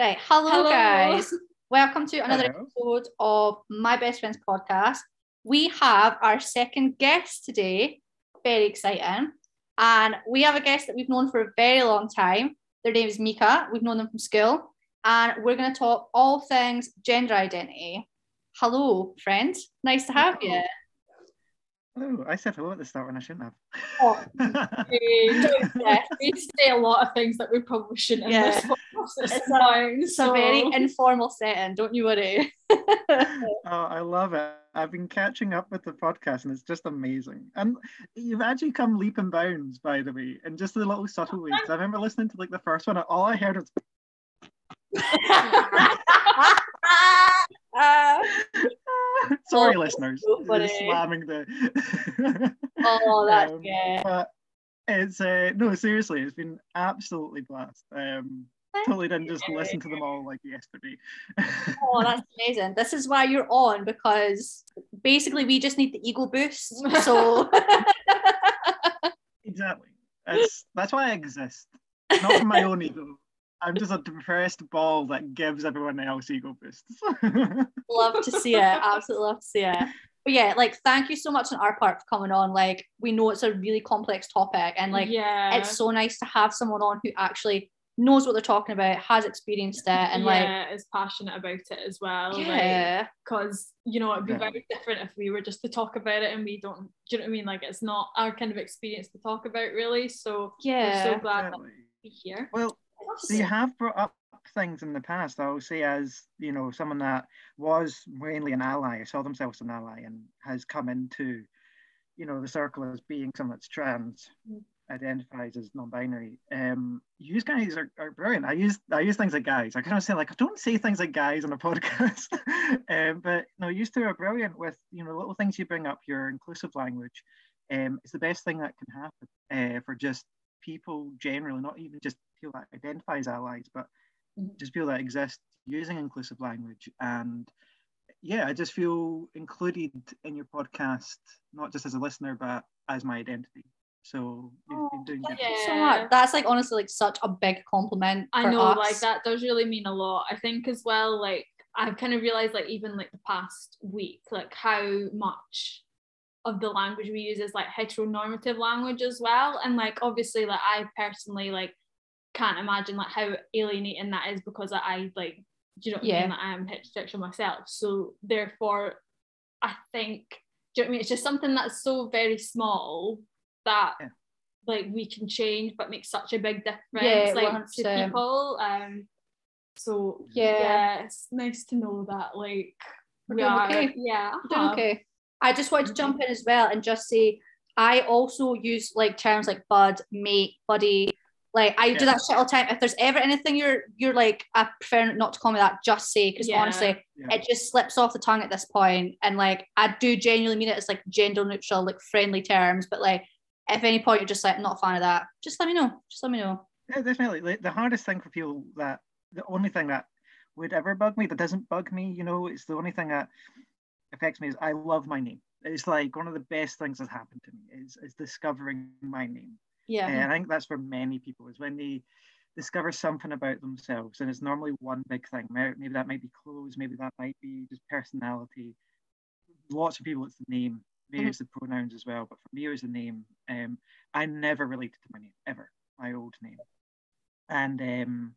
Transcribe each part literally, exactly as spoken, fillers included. Right. Hello, Hello. guys. Welcome to another Hello. episode of My Best Friend's podcast. We have our second guest today. Very exciting. And we have a guest that we've known for a very long time. Their name is Micah. We've known them from school. And we're going to talk all things gender identity. Hello, friend. Nice to have you. Oh, I said hello at the start when I shouldn't have. Oh, we, yeah, we say a lot of things that we probably shouldn't have. Yeah. It's, it's, a, it's so... a very informal setting, don't you worry. Oh, I love it. I've been catching up with the podcast and it's just amazing. And you've actually come leap and bounds, by the way, in just the little subtle ways. I remember listening to like the first one and all I heard was... Uh, sorry, oh, listeners, so slamming the. Oh, that's um, good. But it's uh, no, seriously, it's been absolutely blast. Um, totally didn't just listen to them all like yesterday. Oh, that's amazing. This is why you're on, because basically we just need the ego boost. So exactly, that's that's why I exist. Not for my own ego. I'm just a depressed ball that gives everyone else ego boosts. Love to see it. Absolutely love to see it. But yeah, like, thank you so much on our part for coming on. Like, we know it's a really complex topic and like, yeah. It's so nice to have someone on who actually knows what they're talking about, has experienced it and yeah, like... is passionate about it as well. Yeah. Because, like, you know, it'd be yeah. very different if we were just to talk about it and we don't... Do you know what I mean? Like, it's not our kind of experience to talk about, really. So yeah. We're so glad exactly. that you're here. Well... So you have brought up things in the past, I will say, as, you know, someone that was mainly an ally, saw themselves as an ally and has come into, you know, the circle as being someone that's trans, identifies as non-binary. Um, you guys are, are brilliant. I use I use things like guys. I kind of say, like, I don't say things like guys on a podcast. um, but, no, you two are brilliant with, you know, little things you bring up, your inclusive language. Um, it's the best thing that can happen uh, for just people generally, not even just people that identify as allies, but just people that exist using inclusive language. And yeah, I just feel included in your podcast, not just as a listener, but as my identity. So you've been doing oh, yeah. so much. That's like honestly like such a big compliment. I know, us. Like that does really mean a lot. I think as well, like I've kind of realized like even like the past week, like how much of the language we use is like heteronormative language as well. And like obviously like I personally like can't imagine like how alienating that is, because like, I like, do you know what yeah. I mean, like, I am heterosexual myself, so therefore I think, do you know what I mean, it's just something that's so very small that yeah. like we can change but makes such a big difference yeah, like one hundred percent. To people um so yeah. yeah it's nice to know that like we're we are okay. yeah uh-huh. okay I just wanted to jump in as well and just say I also use like terms like bud, mate, buddy. Like I yeah. do that shit all the time. If there's ever anything you're you're like, I prefer not to call me that, just say, because yeah. honestly, yeah. it just slips off the tongue at this point. And like I do genuinely mean it as like gender neutral, like friendly terms. But like if any point you're just like not a fan of that, just let me know. Just let me know. Yeah, definitely. Like, the hardest thing for people, that the only thing that would ever bug me, that doesn't bug me, you know, it's the only thing that affects me, is I love my name. It's like one of the best things that's happened to me is, is discovering my name. Yeah. And I think that's for many people, is when they discover something about themselves, and it's normally one big thing. Maybe that might be clothes, maybe that might be just personality. Lots of people, it's the name. Maybe mm-hmm. it's the pronouns as well, but for me it was the name. Um, I never related to my name, ever, my old name. And um,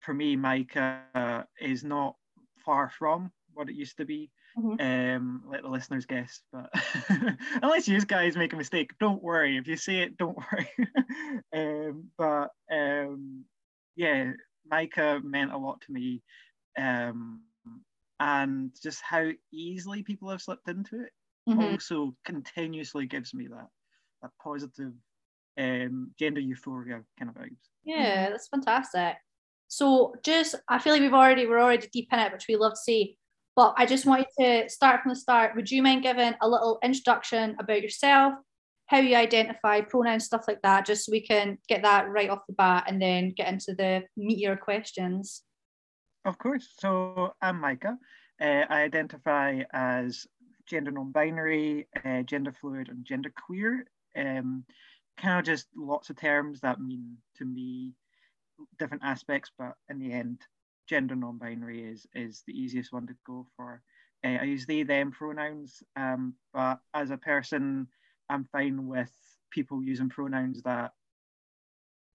for me, Micah is not far from what it used to be. Mm-hmm. Um, let the listeners guess, but unless you guys make a mistake, don't worry. If you say it, don't worry. um, but um, yeah, Micah meant a lot to me, um, and just how easily people have slipped into it mm-hmm. also continuously gives me that that positive um, gender euphoria kind of vibes. Yeah, that's fantastic. So just, I feel like we've already we're already deep in it, which we love to see. But I just wanted to start from the start. Would you mind giving a little introduction about yourself, how you identify, pronouns, stuff like that, just so we can get that right off the bat and then get into the meatier questions? Of course. So I'm Micah. Uh, I identify as gender non-binary, uh, gender fluid and gender queer. Um, kind of just lots of terms that mean to me different aspects, but in the end, gender non-binary is is the easiest one to go for. Uh, I use they, them pronouns, um, but as a person, I'm fine with people using pronouns that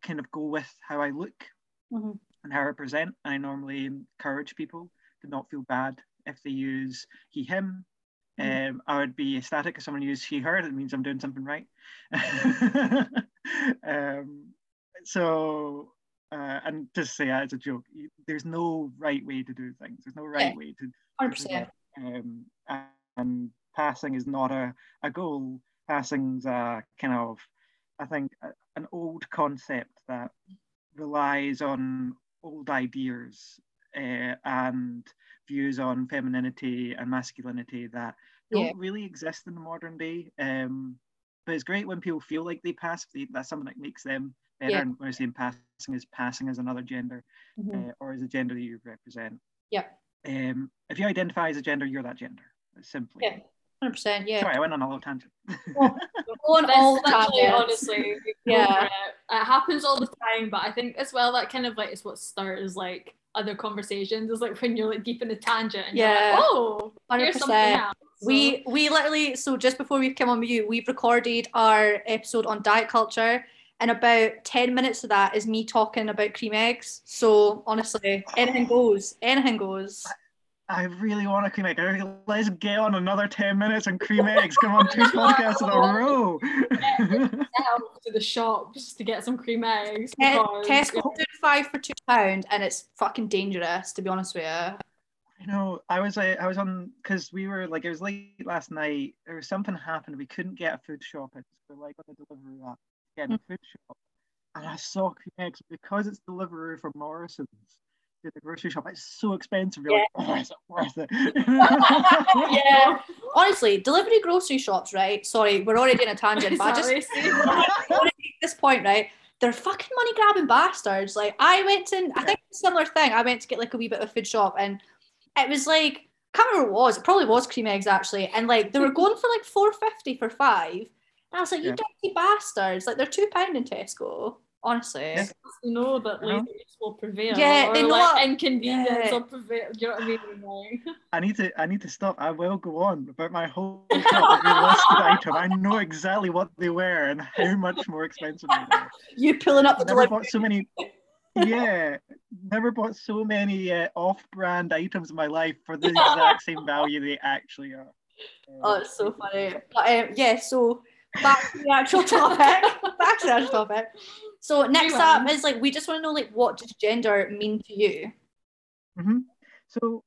kind of go with how I look mm-hmm. and how I present. I normally encourage people to not feel bad if they use he, him. Mm-hmm. Um, I would be ecstatic if someone used she, her. That means I'm doing something right. um, so, uh, and just to say that as a joke, there's no right way to do things. There's no right yeah. way to one hundred percent. Um, and passing is not a, a goal. Passing's a kind of, I think, a, an old concept that relies on old ideas uh, and views on femininity and masculinity that yeah. don't really exist in the modern day. Um, but it's great when people feel like they pass. They, that's something that makes them better. Yeah. And when I'm saying passing is passing as another gender mm-hmm. uh, or as a gender that you represent. Yeah. Um, if you identify as a gender, you're that gender, simply. Yeah, one hundred percent, yeah. Sorry, I went on a little tangent. Well, on all tangent, honestly. Yeah, it happens all the time, but I think as well that kind of like, it's what starts like other conversations, is like when you're like deep in a tangent and yeah. you're like, oh, here's something else. So. We, we literally, so just before we came on with you, we've recorded our episode on diet culture, and about ten minutes of that is me talking about cream eggs. So honestly, anything goes, anything goes. I really want a cream egg. Let's get on another ten minutes and cream eggs. Come on, two podcasts in a row. To the shops to get some cream eggs. Because, Tesco yeah. did five for two pound, and it's fucking dangerous, to be honest with you. I know. I was like, I was on, because we were like, it was late last night. There was something happened. We couldn't get a food shop. It's so like on the delivery app. Get in a food shop, and I saw cream eggs because it's Deliveroo from Morrison's to the grocery shop. It's so expensive. You're yeah. like, oh, is it worth it? Yeah, honestly, delivery grocery shops, right? Sorry, we're already in a tangent, but I just I want to make this point, right? They're fucking money grabbing bastards. Like, I went to, I think it's a similar thing. I went to get like a wee bit of a food shop, and it was like, I can't remember what it was. It probably was cream eggs actually, and like they were going for like four fifty for five. I was like, you yeah. dirty bastards. Like, they're two pound in Tesco, honestly. Yeah. They know that laziness yeah. will prevail. Yeah, or they know like what... inconvenience yeah. will prevail. You know what I mean? I need to I need to stop. I will go on about my whole listed item. I know exactly what they were and how much more expensive they were. You pulling up the delivery. Never bought so many yeah. Never bought so many uh, off-brand items in my life for the exact same value they actually are. Um, oh, it's so funny. But um, yeah, so back to the actual topic. Back to the actual topic. So next up is like, we just want to know, like, what does gender mean to you? Mm-hmm. So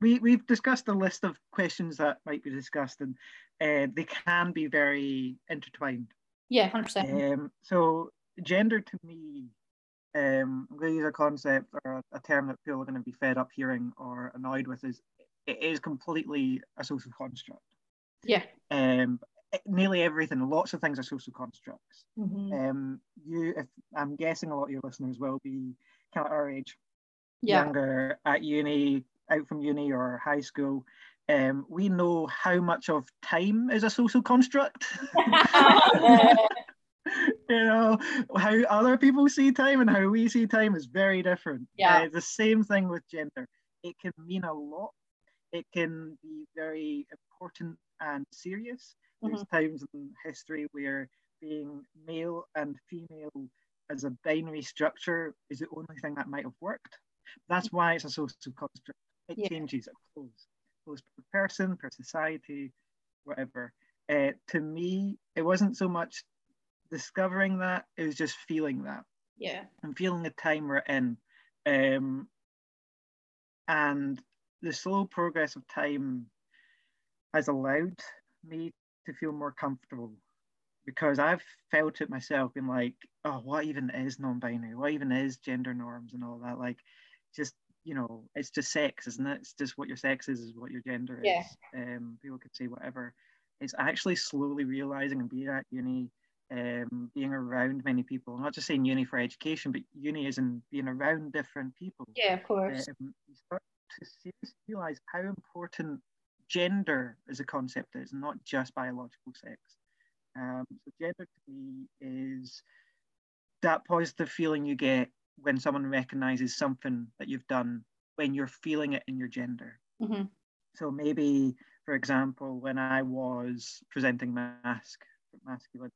we we've discussed a list of questions that might be discussed, and uh, they can be very intertwined. Yeah, hundred um, percent. So gender to me, um, I'm going to use a concept or a term that people are going to be fed up hearing or annoyed with, is it is completely a social construct. Yeah. Um. Nearly everything, lots of things are social constructs. Mm-hmm. Um, you, if I'm guessing a lot of your listeners will be kind of our age, yeah. younger, at uni, out from uni or high school. Um, we know how much of time is a social construct. You know, how other people see time and how we see time is very different. Yeah. Uh, the same thing with gender. It can mean a lot. It can be very important and serious. There's mm-hmm. times in history where being male and female as a binary structure is the only thing that might have worked. That's why it's a social construct. It yeah. changes, it flows. It flows per person, per society, whatever. Uh, to me, it wasn't so much discovering that, it was just feeling that. Yeah. And feeling the time we're in. Um, and the slow progress of time has allowed me to feel more comfortable, because I've felt it myself, been like, oh, what even is non-binary, what even is gender norms and all that, like, just, you know, it's just sex, isn't it? It's just what your sex is is what your gender yeah. is. Um people could say whatever. It's actually slowly realizing, and being at uni, um being around many people, I'm not just saying uni for education, but uni is in being around different people, yeah of course um, you start to seriously realize how important gender as a concept is, not just biological sex. Um, so gender to me is that positive feeling you get when someone recognises something that you've done when you're feeling it in your gender. Mm-hmm. So maybe, for example, when I was presenting Mask, masculine,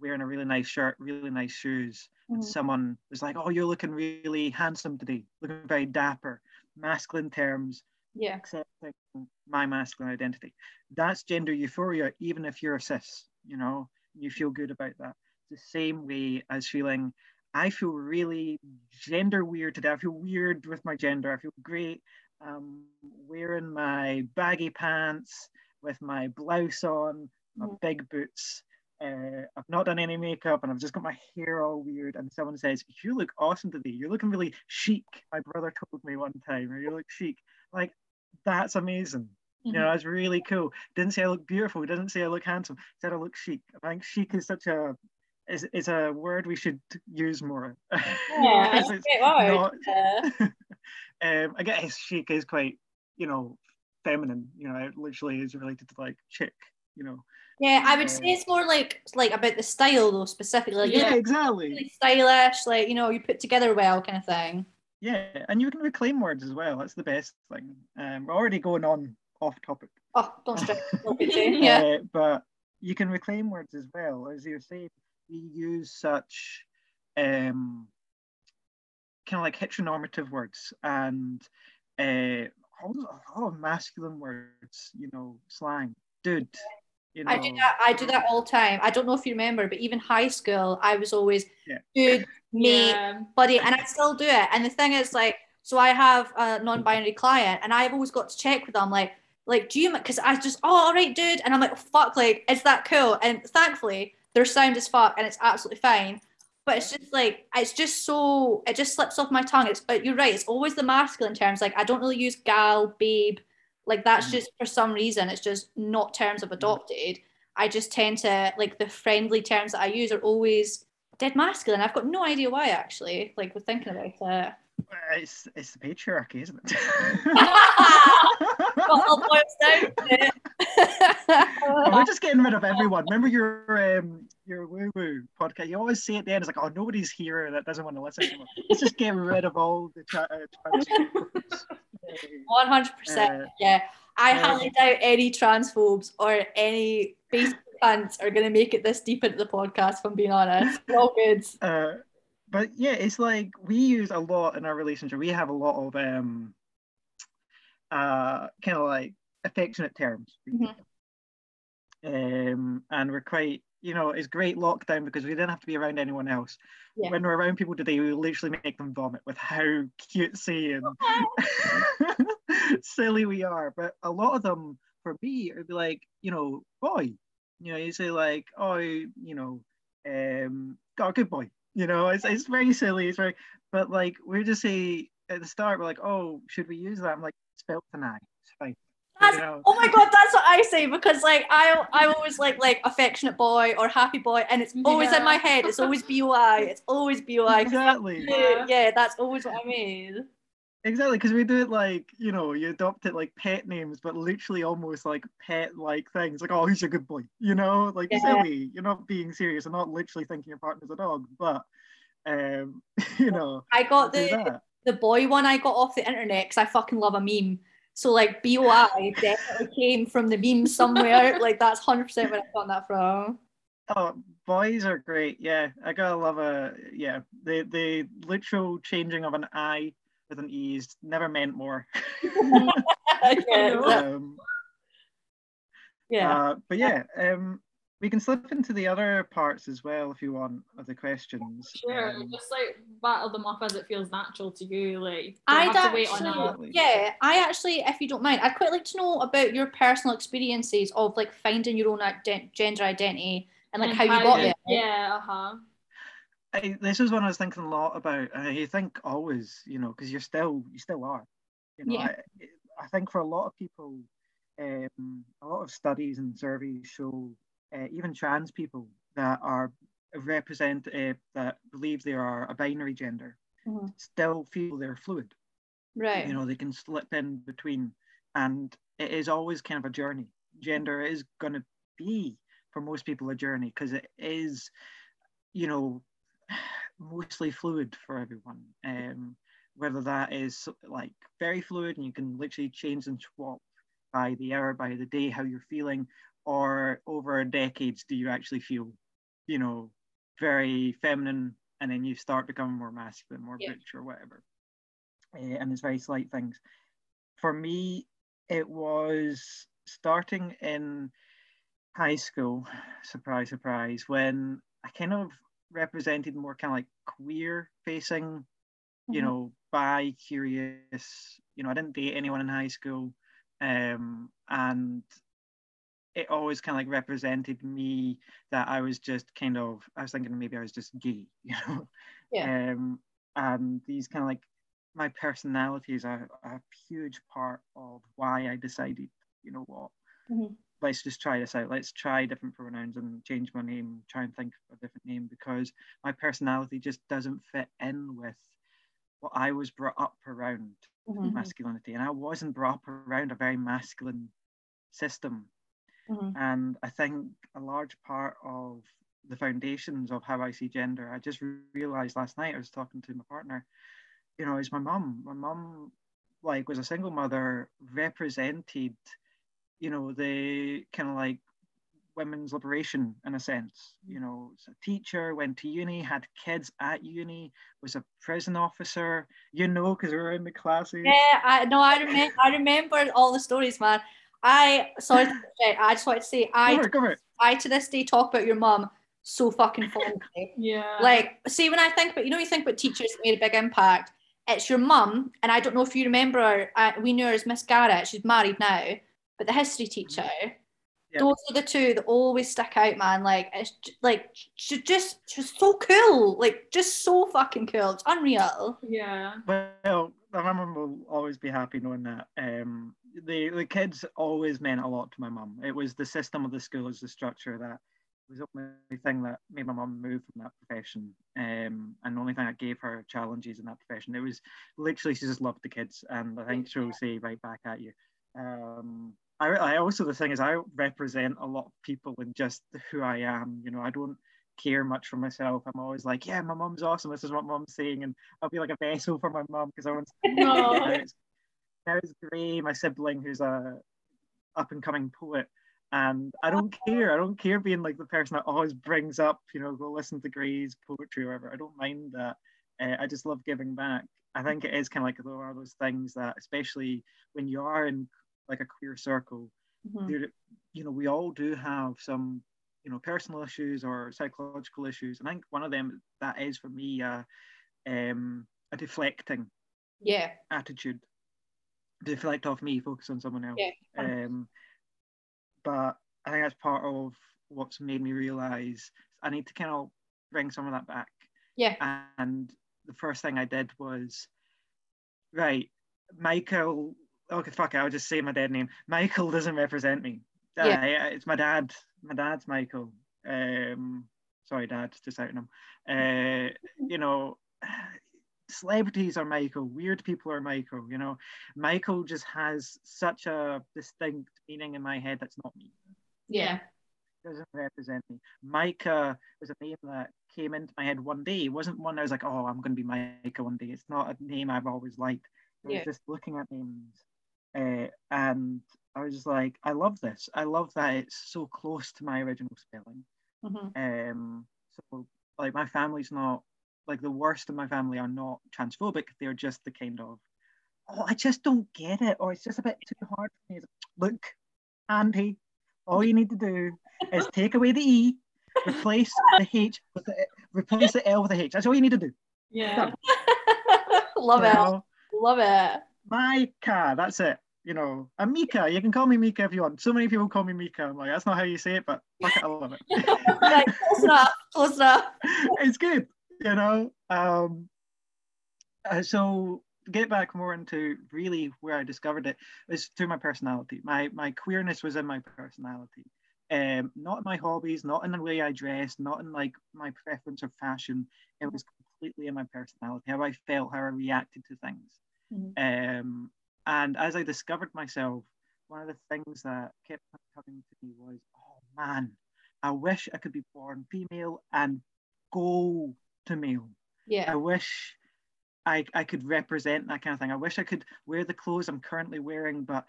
wearing a really nice shirt, really nice shoes, mm-hmm. and someone was like, oh, you're looking really handsome today, looking very dapper, masculine terms, yeah. accepting my masculine identity. That's gender euphoria, even if you're a cis, you know, you feel good about that. The same way as feeling, I feel really gender weird today. I feel weird with my gender. I feel great um, wearing my baggy pants with my blouse on, my mm. big boots. Uh, I've not done any makeup and I've just got my hair all weird. And someone says, you look awesome today. You're looking really chic. My brother told me one time, you look chic. Like, that's amazing. Mm-hmm. You know, that's really cool. Didn't say I look beautiful. Didn't say I look handsome. Said I look chic. I think chic is such a Is, is a word we should use more. Yeah, it's a great word. Not, yeah. um, I guess chic is quite, you know, feminine. You know, it literally is related to like chick, you know. Yeah, I would uh, say it's more like like about the style though, specifically. Like, yeah, exactly. Really stylish, like, you know, you put together well kind of thing. Yeah, and you can reclaim words as well. That's the best thing. Um, we're already going on off topic. Oh, don't stress. Yeah. Uh, but you can reclaim words as well, as you were saying. We use such um, kind of like heteronormative words and uh, all, all masculine words, you know, slang, dude. You know. I do that. I do that all the time. I don't know if you remember, but even high school, I was always yeah. dude, mate, yeah. buddy, and I still do it. And the thing is, like, so I have a non-binary client, and I've always got to check with them, like, like, do you? Because I just, oh, all right, dude, and I'm like, fuck, like, is that cool? And thankfully, they're sound as fuck and it's absolutely fine, but it's just like, it's just so, it just slips off my tongue. It's, but you're right, it's always the masculine terms. Like, I don't really use gal, babe, like that's mm. just for some reason, it's just not terms I've adopted. I just tend to, like, the friendly terms that I use are always dead masculine. I've got no idea why, actually, like, we're thinking about it. It's, it's the patriarchy, isn't it? Well, we're just getting rid of everyone. Remember your um, your woo woo podcast? You always say at the end, it's like, oh, nobody's here that doesn't want to listen anymore. Let's just get rid of all the tra- trans folks. One hundred percent. Yeah, I uh, highly doubt any transphobes or any basic cunts are going to make it this deep into the podcast. If I'm being honest, we're all good. Uh, But yeah, it's like we use a lot in our relationship. We have a lot of um, uh, kind of like affectionate terms. Mm-hmm. Um, and we're quite, you know, it's great lockdown because we didn't have to be around anyone else. Yeah. When we're around people today, we literally make them vomit with how cutesy and silly we are. But a lot of them, for me, would be like, you know, boy. You know, you say like, oh, you know, um, got a good boy. You know, it's it's very silly. It's very, but like we just say at the start, we're like, "Oh, should we use that?" I'm like, "Spelt an I." It's fine. That's, you know? Oh my god, that's what I say because like I I always like like affectionate boy or happy boy, and it's always yeah. in my head. It's always B O I. It's always B O I. Exactly. Yeah. yeah, that's always what I mean. Exactly, because we do it like, you know, you adopt it like pet names, but literally almost like pet-like things. Like, oh, he's a good boy, you know? Like, yeah. silly, you're not being serious and not literally thinking your partner's a dog, but, um, you know. I got the the boy one I got off the internet because I fucking love a meme. So, like, B O I definitely came from the meme somewhere. Like, that's one hundred percent where I got that from. Oh, boys are great, yeah. I gotta love a, yeah. The, the literal changing of an I with an E is never meant more. yeah, um, yeah. Uh, but yeah, um, we can slip into the other parts as well if you want of the questions. Sure, um, just like battle them off as it feels natural to you. Like, don't I'd have to wait actually, on that. Yeah, I actually, if you don't mind, I'd quite like to know about your personal experiences of like finding your own ident- gender identity and like and how, how you got it. Yeah, uh huh. I, this is one I was thinking a lot about. I think always, you know, because you're still, you still are. You know, yeah. I, I think for a lot of people, um, a lot of studies and surveys show uh, even trans people that are represent uh, that believe they are a binary gender mm-hmm. still feel they're fluid. Right. You know, they can slip in between, and it is always kind of a journey. Gender is going to be for most people a journey because it is, you know, mostly fluid for everyone. Um, whether that is like very fluid and you can literally change and swap by the hour, by the day, how you're feeling, or over decades, do you actually feel, you know, very feminine and then you start becoming more masculine, more yeah. butch or whatever. Uh, and it's very slight things. For me, it was starting in high school, surprise, surprise, when I kind of represented more kind of like queer facing, mm-hmm. you know, bi, curious, you know, I didn't date anyone in high school. Um, and it always kind of like represented me that I was just kind of, I was thinking maybe I was just gay, you know? Yeah. Um, and these kind of like, my personality is a, a huge part of why I decided, you know what, mm-hmm. let's just try this out. Let's try different pronouns and change my name, try and think of a different name, because my personality just doesn't fit in with what I was brought up around mm-hmm. masculinity. And I wasn't brought up around a very masculine system. Mm-hmm. And I think a large part of the foundations of how I see gender, I just realized last night, I was talking to my partner, you know, is my mum. My mum, like, was a single mother, represented, you know, the kind of like women's liberation in a sense. You know, was a teacher, went to uni, had kids at uni, was a prison officer, you know, because we were in the classes. Yeah, I no, I remember. I remember all the stories, man. I sorry, I just wanted to say, I come here, come I to this day talk about your mum so fucking fondly. Yeah. Like, see, when I think about, you know, you think about teachers that made a big impact. It's your mum, and I don't know if you remember her, uh, we knew her as Miss Garrett, she's married now, but the history teacher, yeah. those are the two that always stick out, man. Like, it's like, she just, she's so cool, like, just so fucking cool, it's unreal. Yeah. Well, my mum will always be happy knowing that. Um, the, the kids always meant a lot to my mum. It was the system of the school, is the structure of that. It was the only thing that made my mum move from that profession, um, and the only thing that gave her challenges in that profession. It was literally, she just loved the kids, and I think she'll say right back at you. Um, I, I also, the thing is, I represent a lot of people in just who I am. You know, I don't care much for myself. I'm always like, yeah, my mum's awesome, this is what mum's saying, and I'll be like a vessel for my mum, because I want to now it's, now it's Gray, my sibling, who's a up-and-coming poet. And I don't care, I don't care being like the person that always brings up, you know, go listen to Gray's poetry or whatever. I don't mind that. Uh, I just love giving back. I think it is kind of like there are those things that, especially when you are in like a queer circle, mm-hmm. you know, we all do have some, you know, personal issues or psychological issues. And I think one of them, that is for me, uh, um, a deflecting yeah. attitude. Deflect off me, focus on someone else. Yeah. Um, But I think that's part of what's made me realise I need to kind of bring some of that back. Yeah. And the first thing I did was, right, Michael, okay, fuck it, I'll just say my dead name. Michael doesn't represent me. Yeah. I, it's my dad. My dad's Michael. Um, sorry, Dad, just outing him. Uh, you know, celebrities are Michael, weird people are Michael, you know. Michael just has such a distinct meaning in my head that's not me. Yeah. It doesn't represent me. Micah was a name that came into my head one day. It wasn't one I was like, oh, I'm going to be Micah one day. It's not a name I've always liked. I was yeah. just looking at names. Uh, and I was just like, I love this. I love that it's so close to my original spelling. Mm-hmm. Um, so, like, my family's not like the worst of my family are not transphobic, they're just the kind of, oh, I just don't get it, or it's just a bit too hard for me. It's like, look, Andy, all you need to do is take away the E, replace the H with the, replace the L with the H. That's all you need to do. Yeah. Love so, it. Love it. Micah, that's it. You know, and Micah, you can call me Micah if you want. So many people call me Micah. I'm like, that's not how you say it, but fuck it, I love it. Like, close enough, close enough. It's good. You know, um, uh, so get back more into really where I discovered it was through my personality. My my queerness was in my personality, um, not in my hobbies, not in the way I dressed, not in like my preference of fashion. It was completely in my personality, how I felt, how I reacted to things. Mm-hmm. Um, and as I discovered myself, one of the things that kept coming to me was, oh man, I wish I could be born female and go to male. Yeah. I wish I, I could represent that kind of thing. I wish I could wear the clothes I'm currently wearing, but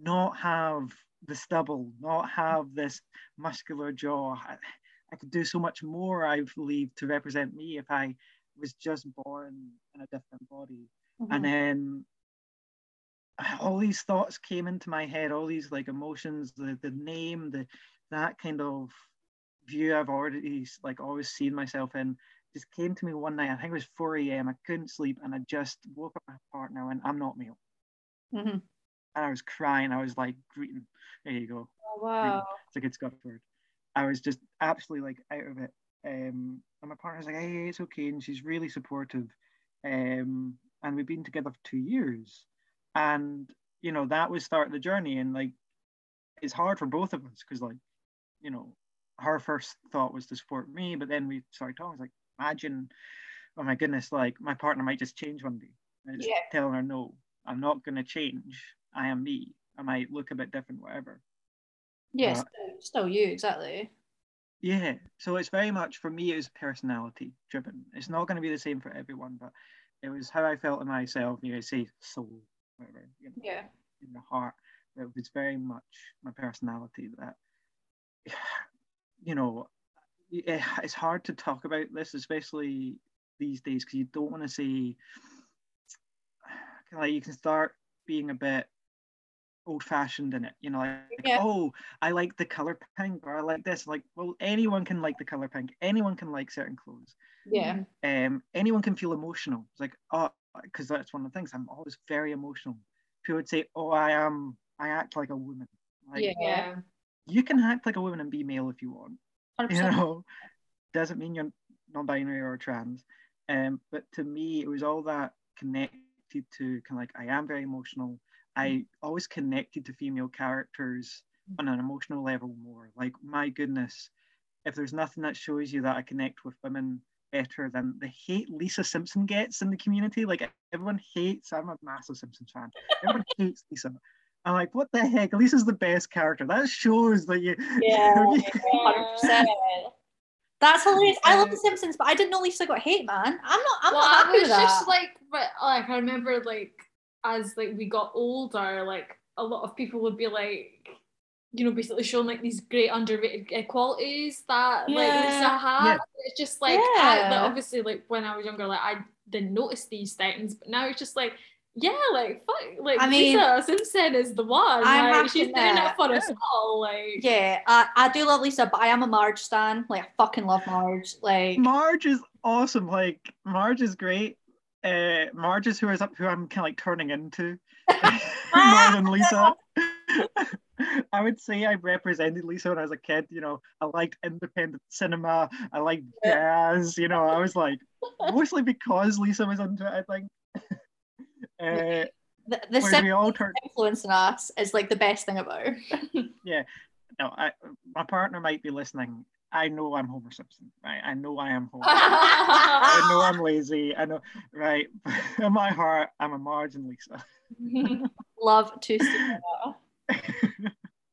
not have the stubble, not have this muscular jaw. I, I could do so much more, I believe, to represent me if I was just born in a different body. Mm-hmm. And then all these thoughts came into my head, all these like emotions, the, the name, the that kind of view I've already like always seen myself in, just came to me one night. I think it was four a m I couldn't sleep, and I just woke up my partner and I'm not male. Mm-hmm. And I was crying. I was like, greeting. There you go. Oh, wow. It's a good Scottish word. I was just absolutely like out of it. Um, and my partner's like, hey, it's okay. And she's really supportive. Um, and we've been together for two years. And, you know, that was start of the journey. And like, it's hard for both of us because like, you know, her first thought was to support me, but then we started talking. I was like, imagine, oh my goodness, like my partner might just change one day. I just yeah. telling her, no, I'm not going to change. I am me. I might look a bit different, whatever. Yeah, but, still, still you, exactly. Yeah, so it's very much, for me, it was personality driven. It's not going to be the same for everyone, but it was how I felt in myself, you know, say soul, whatever, you know, yeah. in the heart. It was very much my personality that... you know, it's hard to talk about this, especially these days, because you don't want to say, like, you can start being a bit old-fashioned in it, you know, like, yeah. oh, I like the color pink, or I like this, like, well, anyone can like the color pink, anyone can like certain clothes, yeah, um, anyone can feel emotional, it's like, oh, because that's one of the things, I'm always very emotional, people would say, oh, I am, I act like a woman, like, yeah, oh, you can act like a woman and be male if you want. one hundred percent. You know, doesn't mean you're non-binary or trans. Um, but to me, it was all that connected to kind of like, I am very emotional. Mm-hmm. I always connected to female characters on an emotional level more. Like, my goodness, if there's nothing that shows you that I connect with women better than the hate Lisa Simpson gets in the community. Like, everyone hates, I'm a massive Simpsons fan. Everyone hates Lisa. I'm like, what the heck? Lisa's the best character. That shows that you... Yeah, one hundred percent. That's hilarious. I love The Simpsons, but I didn't know Lisa got hate, man. I'm not I'm well, not happy I was with that. Just like, but, like, I remember, like, as, like, we got older, like, a lot of people would be, like, you know, basically showing, like, these great underrated qualities that, yeah. like, Lisa had. Yeah. It's just, like, yeah. I, like, obviously, like, when I was younger, like, I didn't notice these things, but now it's just, like, yeah, like, fuck, like, I mean, Lisa Simpson is the one. I'm like, she's doing it for us all, like. Yeah, I, I do love Lisa, but I am a Marge stan. Like, I fucking love Marge. Like, Marge is awesome. Like, Marge is great. Uh, Marge is who is up, who I'm kind of like turning into more than Lisa. I would say I represented Lisa when I was a kid. You know, I liked independent cinema. I liked yeah. jazz. You know, I was like, mostly because Lisa was into it, I think. Uh, the the Simpsons turn- influence on us is like the best thing about her. Yeah, no, I, my partner might be listening. I know I'm Homer Simpson, right? I know I am Homer. I know I'm lazy. I know, right? In my heart, I'm a Marge and Lisa. Love to see that.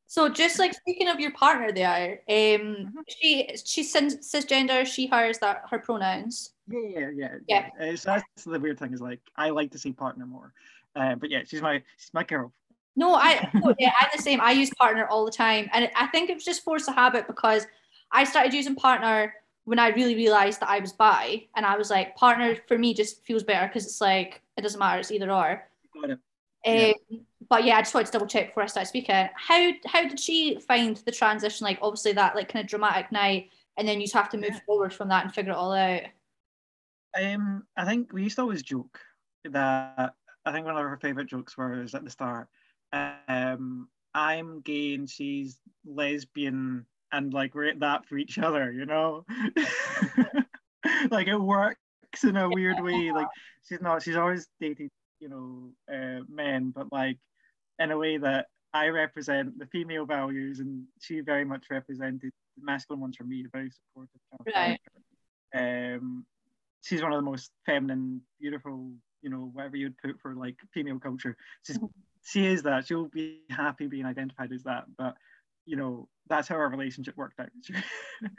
So, just like speaking of your partner, there, um, mm-hmm. she she's cisgender. She hers that her pronouns. Yeah, yeah, yeah. yeah. Uh, so that's the weird thing is like I like to say partner more, uh, but yeah, she's my she's my girl. No, I oh, yeah, I'm the same. I use partner all the time, and I think it was just forced a habit because I started using partner when I really realized that I was bi, and I was like, partner for me just feels better because it's like it doesn't matter, it's either or. Got it. Um, yeah. But yeah, I just wanted to double check before I started speaking. How how did she find the transition? Like obviously that like kind of dramatic night, and then you have to move yeah. forward from that and figure it all out. Um, I think we used to always joke that I think one of our favourite jokes was at the start. Um, I'm gay and she's lesbian, and like we're at that for each other, you know. Like it works in a weird way. Like she's not, she's always dated, you know, uh, men, but like in a way that I represent the female values, and she very much represented the masculine ones for me. Very supportive, kind of right? Um. She's one of the most feminine, beautiful, you know, whatever you'd put for like female culture. She's, she is that. She'll be happy being identified as that. But, you know, that's how our relationship worked out.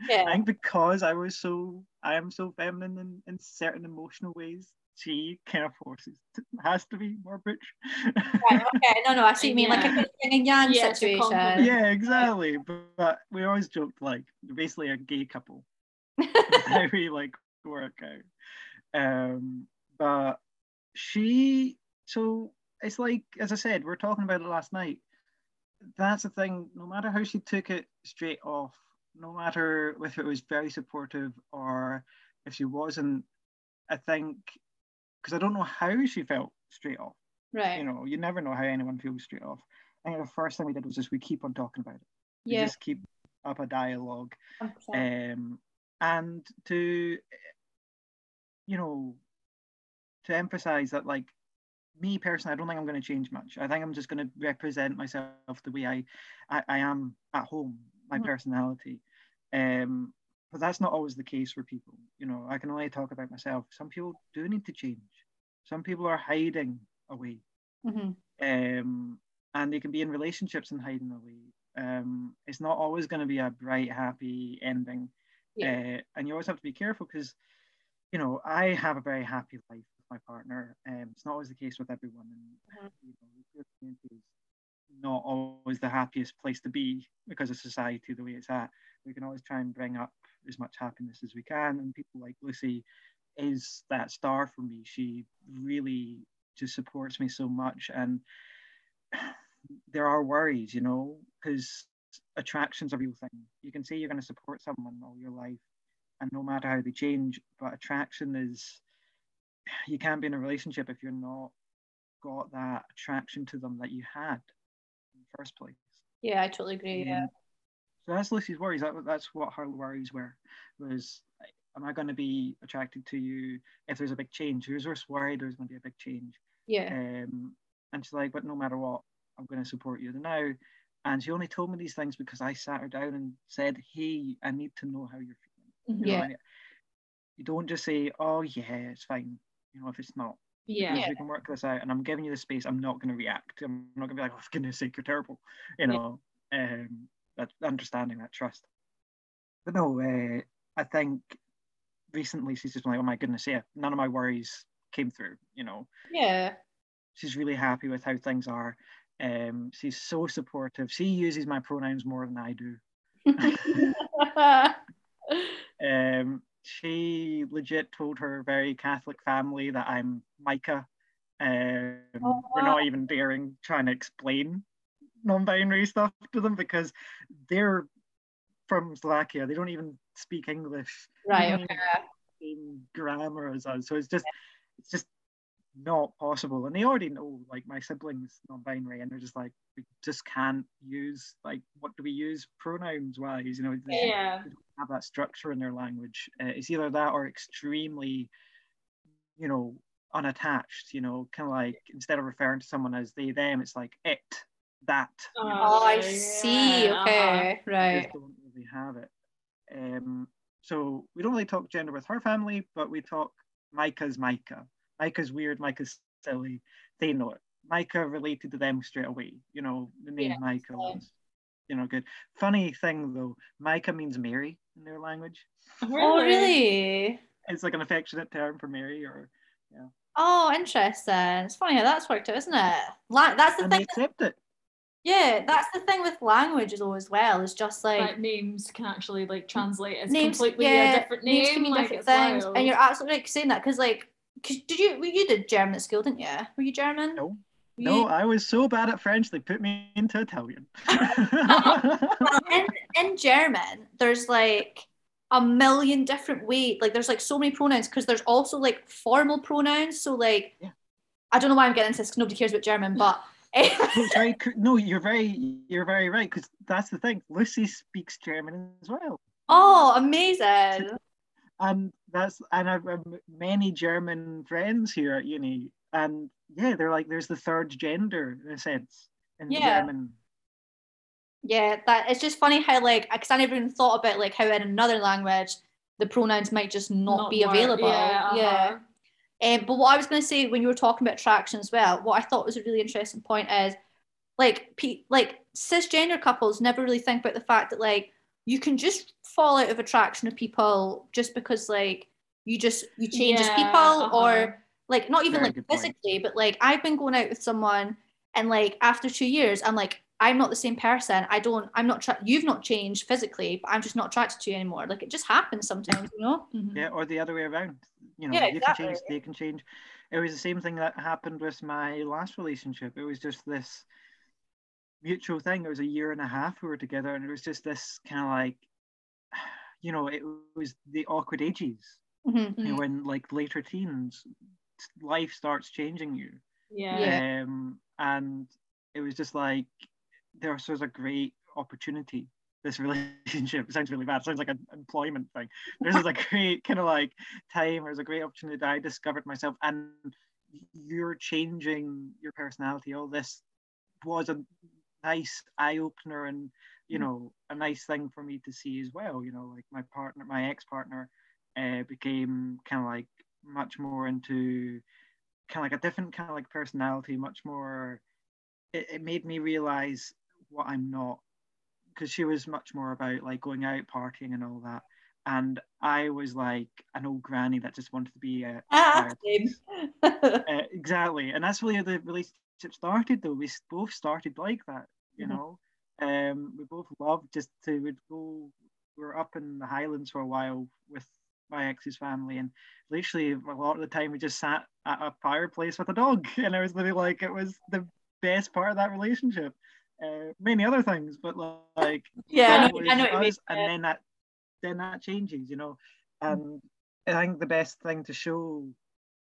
Yeah. I think because I was so, I am so feminine in, in certain emotional ways she can't afford it. Has to be more rich. Right, okay, no, no, I see what you mean, yeah. Like a yin yang yeah, situation. Yeah, exactly. But, but we always joked like basically a gay couple. How we like work out. Um, but she, so it's like, as I said, we were talking about it last night. That's the thing. No matter how she took it straight off, no matter whether it was very supportive or if she wasn't, I think, because I don't know how she felt straight off. Right. You know, you never know how anyone feels straight off. I think the first thing we did was just we keep on talking about it. Yeah. We just keep up a dialogue. Okay. Um, and to, you know, to emphasize that, like, me personally, I don't think I'm going to change much. I think I'm just going to represent myself the way I, I, I am at home, my mm-hmm. personality. Um, but that's not always the case for people. You know, I can only talk about myself. Some people do need to change. Some people are hiding away. Mm-hmm. Um, and they can be in relationships and hiding away. Um, it's not always going to be a bright, happy ending. Yeah. Uh, and you always have to be careful because, you know, I have a very happy life. My partner, um, it's not always the case with everyone, and you know, the community is not always the happiest place to be because of society the way it's at. We can always try and bring up as much happiness as we can, and people like Lucy is that star for me. She really just supports me so much, and there are worries, you know, because attraction's a real thing. You can say you're going to support someone all your life, and no matter how they change, but attraction is, you can't be in a relationship if you're not got that attraction to them that you had in the first place. Yeah, I totally agree. Um, yeah. So that's Lucy's worries. That, that's what her worries were. Was, am I going to be attracted to you if there's a big change? Who's worse worried there's going to be a big change? Yeah. Um, and she's like, but no matter what, I'm going to support you now. And she only told me these things because I sat her down and said, hey, I need to know how you're feeling. You yeah. know, and you don't just say, oh, yeah, it's fine. You know, if it's not, yeah, because we can work this out, and I'm giving you the space. I'm not going to react. I'm not going to be like, oh, for goodness sake, you're terrible. You know, yeah. um, that understanding, that trust. But no, uh, I think recently she's just been like, oh my goodness, yeah, none of my worries came through. You know, yeah, she's really happy with how things are. Um, she's so supportive. She uses my pronouns more than I do. um. She legit told her very Catholic family that I'm Micah. Um, oh, wow. We're not even daring trying to explain non-binary stuff to them because they're from Slovakia. They don't even speak English. Right. Okay. They don't even grammar as us. So it's just, yeah. it's just not possible. And they already know, like, my siblings non-binary, and they're just like, we just can't use, like, what do we use pronouns-wise? You know. Yeah. Have that structure in their language. Uh, it's either that or extremely, you know, unattached, you know, kind of like instead of referring to someone as they, them, it's like it, that. Oh, you know? I yeah. see. Okay, uh-huh. right. We just don't really have it. Um, so we don't really talk gender with her family, but we talk Micah's Micah. Micah's weird, Micah's silly. They know it. Micah related to them straight away, you know, the name yeah. Micah was. You know, good. Funny thing though, Micah means Mary in their language. Oh, really? It's like an affectionate term for Mary, or yeah. Oh, interesting. It's funny how that's worked out, isn't it? Like that's the and thing. They accept that, it. Yeah, that's the thing with language though as well. It's just like, like names can actually like translate as names, completely yeah, a different name. Names can mean like, different things, wild. And you're absolutely right saying that because like, cause did you? Well, you did German at school, didn't you? Were you German? No. No, I was so bad at French, they put me into Italian. Well, in, in German, there's like a million different ways. Like there's like so many pronouns because there's also like formal pronouns. So like, yeah. I don't know why I'm getting into this because nobody cares about German, but... very, no, you're very, you're very right because that's the thing. Lucy speaks German as well. Oh, amazing. And that's, and I've, I've many German friends here at uni. And yeah, they're like, there's the third gender in a sense in yeah. German. Yeah, that it's just funny how like, because I never even thought about like how in another language the pronouns might just not, not be more, available. Yeah. yeah. Uh-huh. Um, but what I was going to say when you were talking about attraction as well, what I thought was a really interesting point is like, pe- like cisgender couples never really think about the fact that like you can just fall out of attraction of people just because like you just you change yeah, as people uh-huh. or Like, not even Very like physically, point. But like, I've been going out with someone and like, after two years, I'm like, I'm not the same person. I don't, I'm not, tra- you've not changed physically, but I'm just not attracted to you anymore. Like, it just happens sometimes, you know? Mm-hmm. Yeah, or the other way around. You know, yeah, you exactly. can change, they can change. It was the same thing that happened with my last relationship. It was just this mutual thing. It was a year and a half we were together, and it was just this kind of like, you know, it was the awkward ages. Mm-hmm. You know, when like later teens, life starts changing you. Yeah. Um, and it was just like, there was a great opportunity. This relationship, it sounds really bad, it sounds like an employment thing. This is a great kind of like time, there's a great opportunity. I discovered myself, and you're changing your personality. All this was a nice eye opener, and you know, a nice thing for me to see as well. You know, like my partner, my ex partner, uh, became kind of like much more into kind of like a different kind of like personality, much more. It, it made me realize what I'm not, because she was much more about like going out partying and all that, and I was like an old granny that just wanted to be a ah, uh, exactly. And that's really how the relationship started, though. We both started like that, you mm-hmm. know. Um, we both loved just to we'd go. We were up in the Highlands for a while with my ex's family, and literally a lot of the time we just sat at a fireplace with a dog, and I was literally like, it was the best part of that relationship. Uh, many other things, but like yeah, I know, I know us, and then that then that changes, you know. And um, I think the best thing to show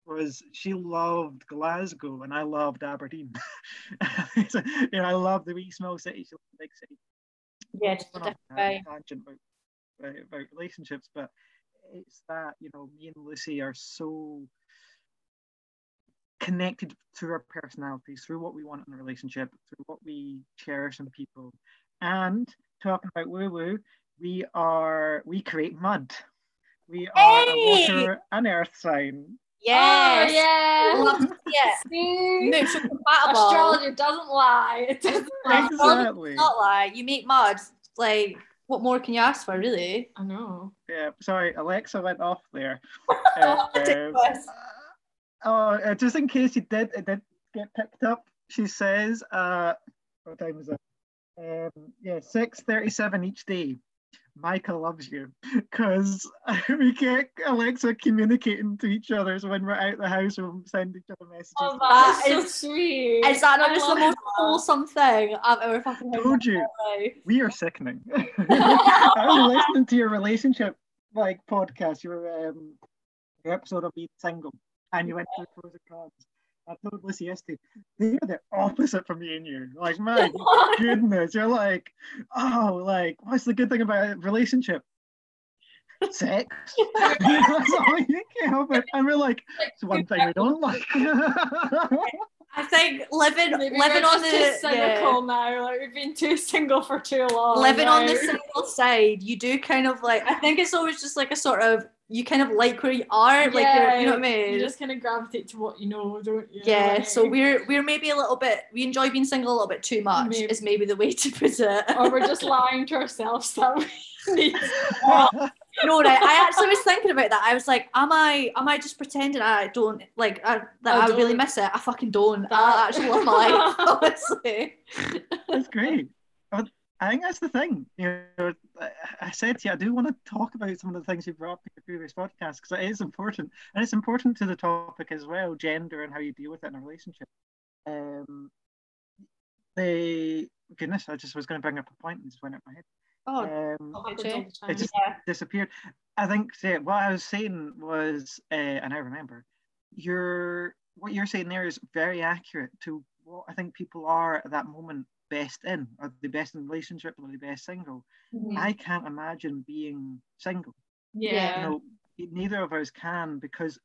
was she loved Glasgow and I loved Aberdeen. So, you know, I love the wee small city, she loved the big city. Yeah, just a different tangent about, about, about relationships, but it's that, you know, me and Lucy are so connected to our personalities, through what we want in a relationship, through what we cherish in people. And talking about woo-woo, we are, we create mud. We are hey! a water and earth sign. Yes. Oh, yes. Love to see it. See? Mutual compatible. Astrology doesn't lie. It doesn't lie. Exactly. It does not lie. You make mud. Like, what more can you ask for, really? I know. Yeah. Sorry, Alexa went off there. uh, Oh, uh, just in case you did, it did get picked up. She says, uh, what time was it? Um, yeah, six thirty-seven each day. Micah loves you, because we get Alexa communicating to each other. So when we're out the house, we'll send each other messages. Oh, that is so sweet. Is that not just the most wholesome thing I've ever fucking heard? Told you, we are sickening. I was listening to your relationship like podcast, your um, your episode of Being Single. And you went to the pros and cons. I told Lucy yesterday, they're the opposite from me and you. Like, my goodness, you're like, oh, like, what's the good thing about a relationship? Sex. That's all you can help it. And we're like, it's one thing we don't like. I think living Maybe living on the cynical yeah. now, like we've been too single for too long. Living now. On the single side, you do kind of like, I think it's always just like a sort of, you kind of like where you are, like yeah, you know what I mean. You just kind of gravitate to what you know, don't you? Yeah. Like, so we're we're maybe a little bit. We enjoy being single a little bit too much. Maybe. Is maybe the way to put it. Or we're just lying to ourselves that we need. No, right. I actually was thinking about that. I was like, am I am I just pretending I don't like I, that I, I don't. really miss it? I fucking don't. That. I actually love my life. Honestly, that's great. I think that's the thing. You know, I said to you, I do want to talk about some of the things you brought up in your previous podcast, because it is important, and it's important to the topic as well, gender and how you deal with it in a relationship. Um, the goodness, I just was going to bring up a point and just went out my head. Oh, um, oh okay. It just yeah. disappeared. I think yeah, what I was saying was, uh, and I remember, your what you're saying there is very accurate to what I think people are at that moment. Best in, or the best in relationship, or the best single. Mm-hmm. I can't imagine being single. Yeah, you know, neither of us can, because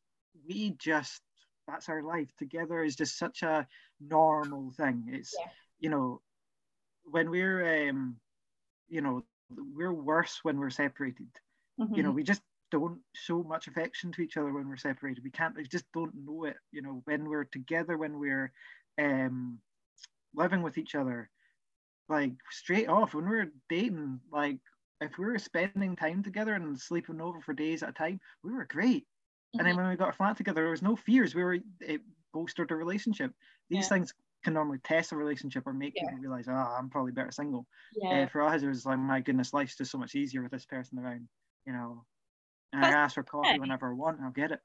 we just that's our life. Together is just such a normal thing. It's yeah. you know, when we're um, you know, we're worse when we're separated. Mm-hmm. You know, we just don't show much affection to each other when we're separated. We can't. We just don't know it. You know, when we're together, when we're um, living with each other. Like straight off when we're dating, like if we were spending time together and sleeping over for days at a time, we were great. Mm-hmm. And then when we got a flat together, there was no fears. We were, it bolstered the relationship. These yeah. things can normally test a relationship or make yeah. people realize, ah, oh, I'm probably better single. Yeah. Uh, for us, it was like, my goodness, life's just so much easier with this person around, you know. And that's I ask for coffee okay. whenever I want, I'll get it.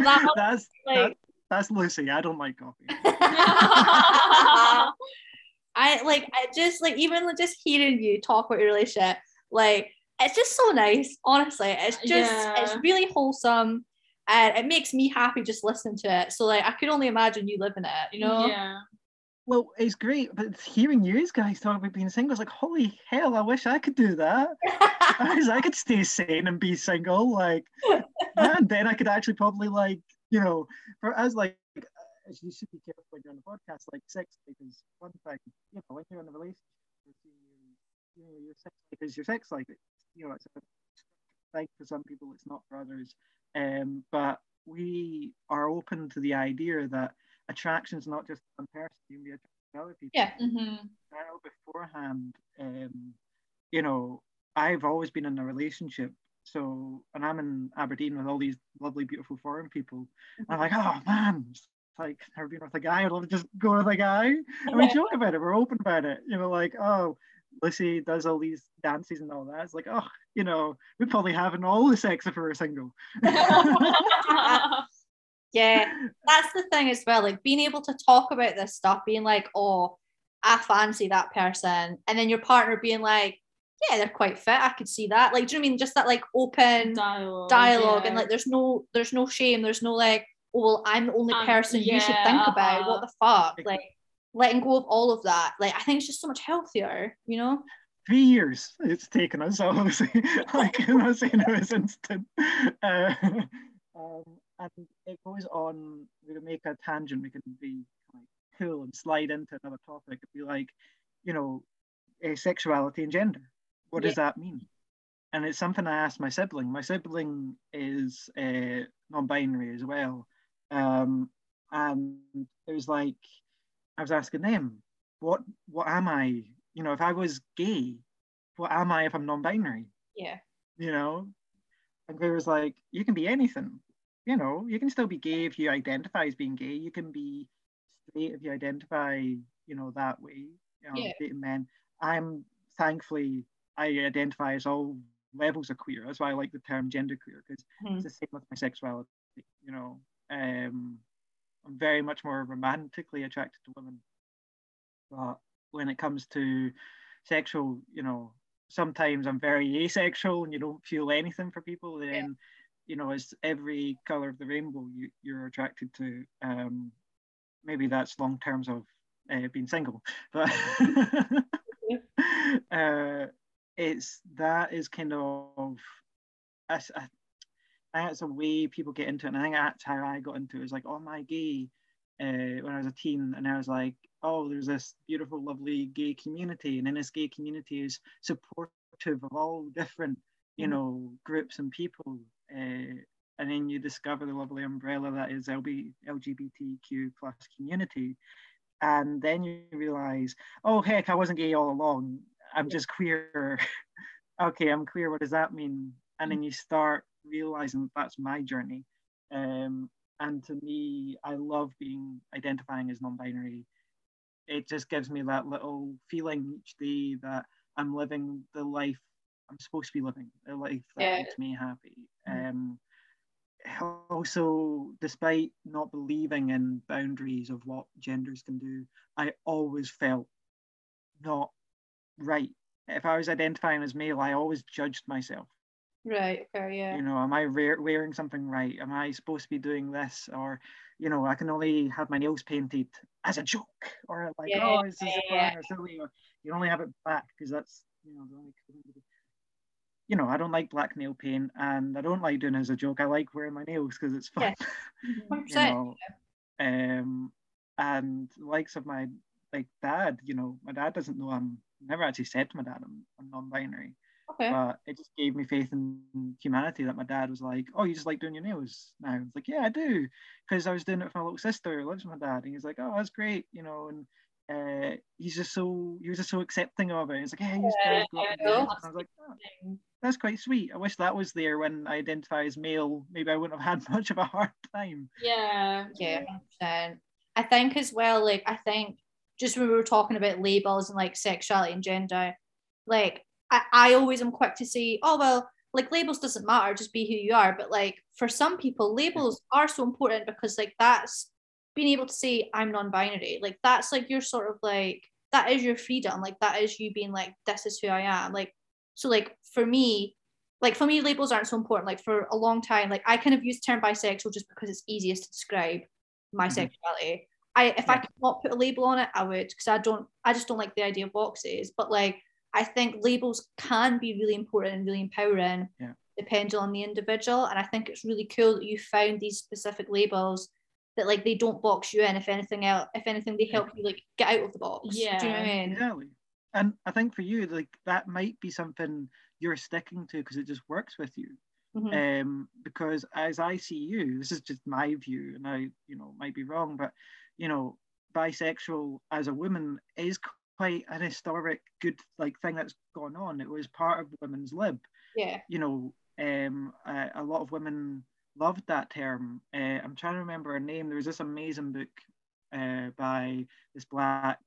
That that's like... that, that's Lucy. I don't like coffee. I like, I just like, even just hearing you talk about your relationship, like, it's just so nice, honestly. It's just yeah. it's really wholesome, and it makes me happy just listening to it. So like, I could only imagine you living it, you know. Yeah. Well, it's great, but hearing you guys talk about being single is like, holy hell, I wish I could do that. I wish I could stay sane and be single, like, and then I could actually probably, like, you know, for us, like, you should be careful when you're on the podcast, like, sex, because one thing, you know, when you're in a relationship, you know, your sex life is your sex life. It's, you know, it's a thing for some people, it's not for others. Um, but we are open to the idea that attraction's not just one person, you can be attracted to other people. Yeah. Mm-hmm. I know beforehand, um, you know, I've always been in a relationship, so, and I'm in Aberdeen with all these lovely, beautiful foreign people. Mm-hmm. I'm like, oh man, it's like, never been with a guy, I'd love to just go with a guy. Yeah. And we joke about it, we're open about it, you know, like, oh, Lucy does all these dances and all that. It's like, oh, you know, we'd probably have an all the sex if we were single. Yeah, that's the thing as well, like being able to talk about this stuff, being like, oh, I fancy that person, and then your partner being like, yeah, they're quite fit, I could see that, like, do you know what I mean? Just that like open dialogue, dialogue yeah. and like there's no there's no shame, there's no like, oh well, I'm the only um, person yeah, you should think uh-huh. about, what the fuck, like letting go of all of that. Like, I think it's just so much healthier, you know. Three years it's taken us, obviously. Like, I'm not saying it was instant. Uh, um, and it goes on, we can make a tangent, we can be like cool and slide into another topic. It'd be like, you know, uh, sexuality and gender. What yeah. does that mean? And it's something I asked my sibling. My sibling is uh, non-binary as well. Um, and it was like, I was asking them, what what am I? You know, if I was gay, what am I if I'm non-binary? Yeah. You know? And they was like, you can be anything. You know, you can still be gay if you identify as being gay. You can be straight if you identify, you know, that way. You know, yeah. dating men. I'm, thankfully, I identify as all levels of queer. That's why I like the term genderqueer, because mm-hmm. it's the same with my sexuality, you know. Um, I'm very much more romantically attracted to women. But when it comes to sexual, you know, sometimes I'm very asexual and you don't feel anything for people. Then, yeah. you know, it's every colour of the rainbow you, you're attracted to. Um, maybe that's long terms of uh, being single. But uh, it's, that is kind of, I, I, I think that's the way people get into it, and I think that's how I got into it. It was like, oh, my gay, uh, when I was a teen, and I was like, oh, there's this beautiful, lovely gay community, and in this gay community is supportive of all different, you mm. know, groups and people, uh, and then you discover the lovely umbrella that is L B L G B T Q plus community, and then you realise, oh, heck, I wasn't gay all along, I'm just queer. Okay, I'm queer, what does that mean? And then you start realizing that that's my journey, um, and to me, I love being identifying as non-binary. It just gives me that little feeling each day that I'm living the life I'm supposed to be living, the life that yeah. makes me happy. Um, also, despite not believing in boundaries of what genders can do, I always felt not right. If I was identifying as male, I always judged myself. Right, okay, yeah. You know, am I re- wearing something right? Am I supposed to be doing this? Or, you know, I can only have my nails painted as a joke. Or like, yeah, oh, it's just yeah. silly. Or you only have it black because that's, you know, the only... You know, I don't like black nail paint, and I don't like doing it as a joke. I like wearing my nails because it's fun. Yeah. You know, um, and likes of my, like, dad, you know, my dad doesn't know I'm, never actually said to my dad I'm, I'm non-binary. Okay. But it just gave me faith in humanity that my dad was like, oh, you just like doing your nails now. I was like, yeah, I do. Because I was doing it with my little sister who lives with my dad. And he's like, oh, that's great, you know. And uh, he's just so, he was just so accepting of it. He's like, hey, you yeah, just yeah, go. I was like, oh, that's quite sweet. I wish that was there when I identify as male. Maybe I wouldn't have had much of a hard time. Yeah, yeah. one hundred percent. I think as well, like, I think just when we were talking about labels and like sexuality and gender, like I, I always am quick to say, oh, well, like labels doesn't matter, just be who you are. But like for some people, labels are so important because like that's being able to say I'm non-binary. Like that's like your sort of like, that is your freedom. Like that is you being like, this is who I am. Like, so like for me, like for me, labels aren't so important. Like for a long time, like I kind of use the term bisexual just because it's easiest to describe my mm-hmm. sexuality. I if yeah. I could not put a label on it, I would, because I don't I just don't like the idea of boxes. But like I think labels can be really important and really empowering yeah. depending on the individual. And I think it's really cool that you found these specific labels that like they don't box you in. If anything else, if anything, they help you like get out of the box. Yeah. Do you know what I mean? Exactly. And I think for you, like that might be something you're sticking to because it just works with you. Mm-hmm. Um, because as I see you, this is just my view, and I, you know, might be wrong, but you know, bisexual as a woman is quite an historic good like thing that's gone on. It was part of women's lib. Yeah. You know, um, a, a lot of women loved that term. Uh, I'm trying to remember her name. There was this amazing book uh, by this black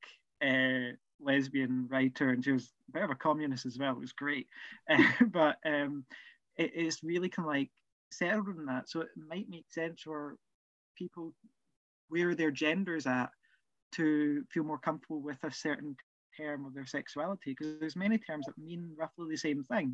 uh, lesbian writer, and she was a bit of a communist as well. It was great, uh, but um, it, it's really kind of like settled in that. So it might make sense for people where their gender's at to feel more comfortable with a certain term of their sexuality, because there's many terms that mean roughly the same thing.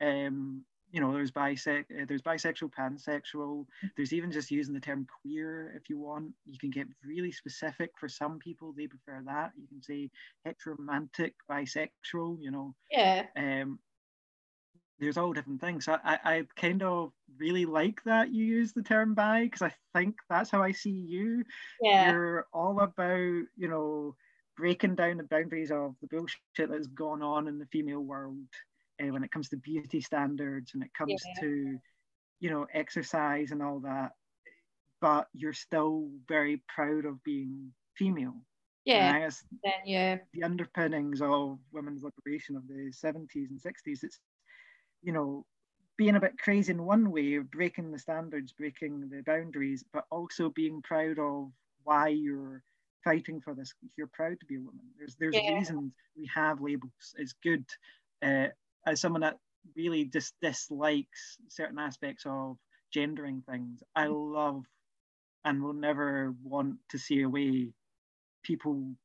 Um, you know, there's bisex, there's bisexual, pansexual, there's even just using the term queer if you want. You can get really specific. For some people, they prefer that. You can say heteromantic, bisexual, you know. Yeah. Um, there's all different things. I, I, I kind of really like that you use the term bi, because I think that's how I see you. Yeah. You're all about, you know, breaking down the boundaries of the bullshit that's gone on in the female world uh, when it comes to beauty standards, and it comes yeah. to, you know, exercise and all that. But you're still very proud of being female. Yeah. And I guess yeah. the underpinnings of women's liberation of the seventies and sixties, it's, you know, being a bit crazy in one way, breaking the standards, breaking the boundaries, but also being proud of why you're fighting for this. You're proud to be a woman. There's there's yeah. reasons we have labels. It's good. Uh, as someone that really just dislikes certain aspects of gendering things, I love and will never want to see away people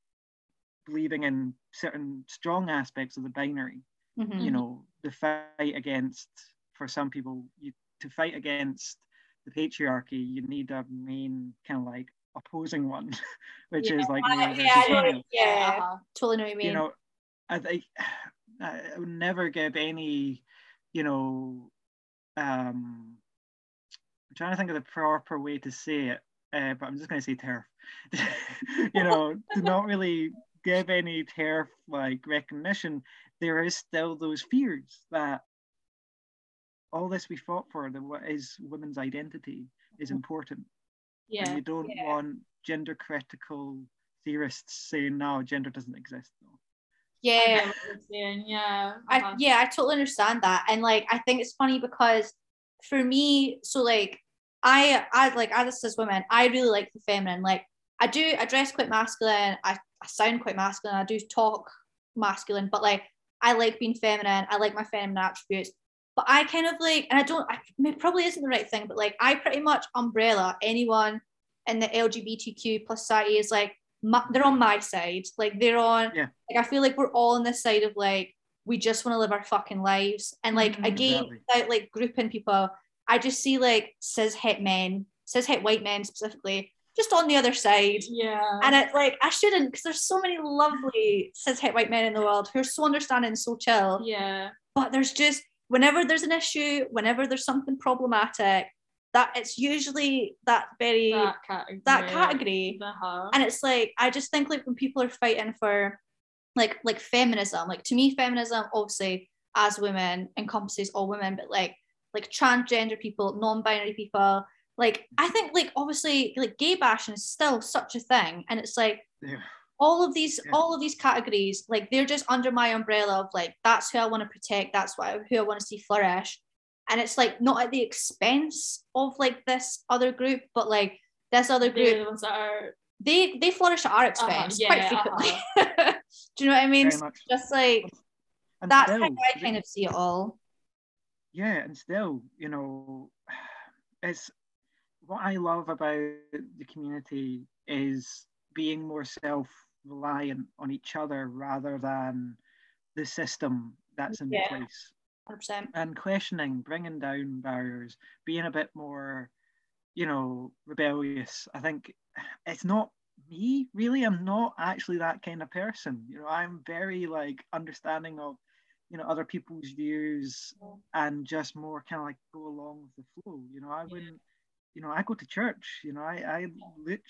believing in certain strong aspects of the binary. Mm-hmm. You know, the fight against, for some people, you, to fight against the patriarchy, you need a main kind of like opposing one, which yeah, is like I, yeah, I yeah. Uh-huh. Totally know what you mean. You know, I think I would never give any, you know, um, I'm trying to think of the proper way to say it, uh, but I'm just going to say TERF. You know, to not really give any TERF like recognition. There is still those fears that all this we fought for, that what is women's identity, is important. Yeah. And you don't yeah. want gender critical theorists saying, no, gender doesn't exist though. Yeah. yeah. I yeah, I totally understand that. And like I think it's funny because for me, so like I I like as a cis woman, I really like the feminine. Like I do I dress quite masculine, I, I sound quite masculine, I do talk masculine, but like I like being feminine. I like my feminine attributes, but I kind of like, and I don't, I, it probably isn't the right thing, but like I pretty much umbrella anyone in the L G B T Q plus society is like, my, they're on my side. Like they're on, yeah. like I feel like we're all on this side of like, we just want to live our fucking lives. And like, mm-hmm, again, exactly. without like grouping people, I just see like cis het men, cis het white men specifically, just on the other side. Yeah. And it like, I shouldn't, because there's so many lovely cis-het white men in the world who are so understanding and so chill. Yeah. But there's just, whenever there's an issue, whenever there's something problematic, that it's usually that very, that category. That category. Uh-huh. And it's like, I just think like when people are fighting for like, like feminism, like to me, feminism obviously as women encompasses all women, but like, like transgender people, non-binary people, like I think like obviously like gay bashing is still such a thing, and it's like yeah. all of these, yeah. all of these categories, like they're just under my umbrella of like, that's who I want to protect. That's what I, who I want to see flourish. And it's like, not at the expense of like this other group, but like this other group, the ones that are, they, they flourish at our expense uh-huh, yeah, quite frequently. Uh-huh. Do you know what I mean? So just like, and that's still, how I kind of see it all. Yeah. And still, you know, it's what I love about the community is being more self-reliant on each other rather than the system that's in yeah, place. one hundred percent. And questioning, bringing down barriers, being a bit more, you know, rebellious. I think it's not me, really. I'm not actually that kind of person. You know, I'm very, like, understanding of, you know, other people's views and just more kind of, like, go along with the flow. You know, I wouldn't, you know, I go to church, you know, I, I leg-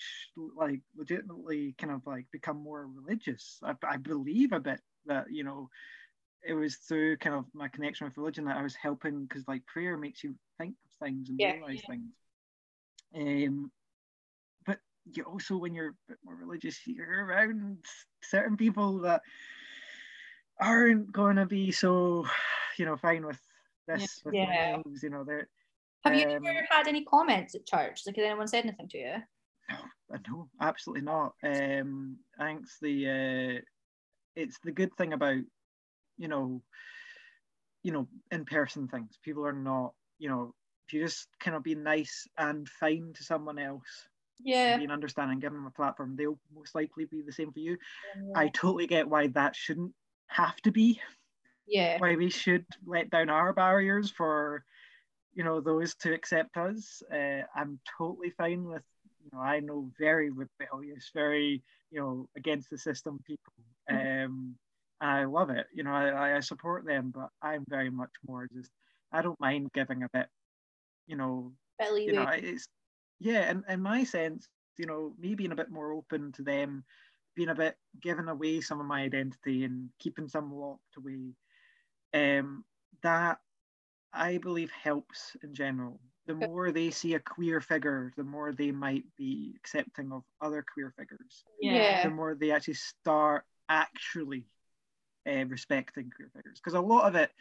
like legitimately kind of like become more religious. I, I believe a bit that, you know, it was through kind of my connection with religion that I was helping, because like prayer makes you think of things and yeah, realize yeah. things. Um, but you also, when you're a bit more religious, you're around certain people that aren't going to be so, you know, fine with this, yeah. with yeah. themselves, you know, they're, Have you um, ever had any comments at church? Like, has anyone said anything to you? No, no, absolutely not. Um, I think it's the, uh, it's the good thing about, you know, you know, in-person things. People are not, you know, if you just kind of be nice and fine to someone else, yeah, being understanding, giving them a platform, they'll most likely be the same for you. Yeah. I totally get why that shouldn't have to be. Yeah. Why we should let down our barriers for, you know, those to accept us. uh, I'm totally fine with, you know, I know very rebellious, very, you know, against the system people. Mm-hmm. Um, and I love it, you know, I, I support them, but I'm very much more just, I don't mind giving a bit, you know, you know, it's, yeah, in, in my sense, you know, me being a bit more open to them, being a bit, giving away some of my identity and keeping some locked away, um, that, I believe helps in general. The more they see a queer figure, the more they might be accepting of other queer figures. Yeah. The more they actually start actually uh, respecting queer figures. Because a lot of it,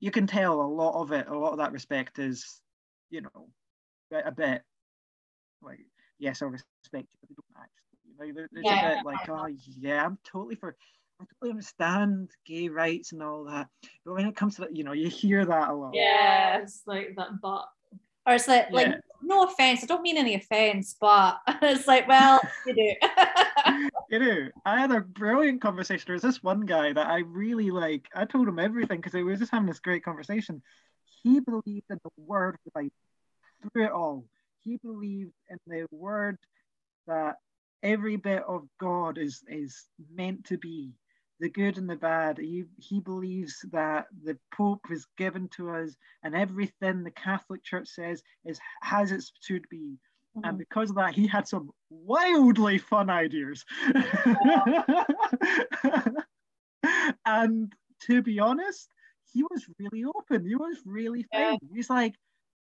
you can tell a lot of it, a lot of that respect is, you know, a bit like, yes, I respect you, but they don't actually. You know, it's yeah. a bit like, oh yeah, I'm totally for... I totally understand gay rights and all that, but when it comes to that, you know, you hear that a lot. Yeah, it's like that, but or it's like, yeah. like no offense, I don't mean any offense, but it's like, well, you do. You do. I had a brilliant conversation. There was this one guy that I really like. I told him everything because we were just having this great conversation. He believed in the word of the Bible through it all. He believed in the word that every bit of God is is meant to be. The good and the bad. He, he believes that the Pope is given to us, and everything the Catholic Church says is as it should be. Mm-hmm. And because of that, he had some wildly fun ideas. Yeah. And to be honest, he was really open. He was really fun. Yeah. He's like,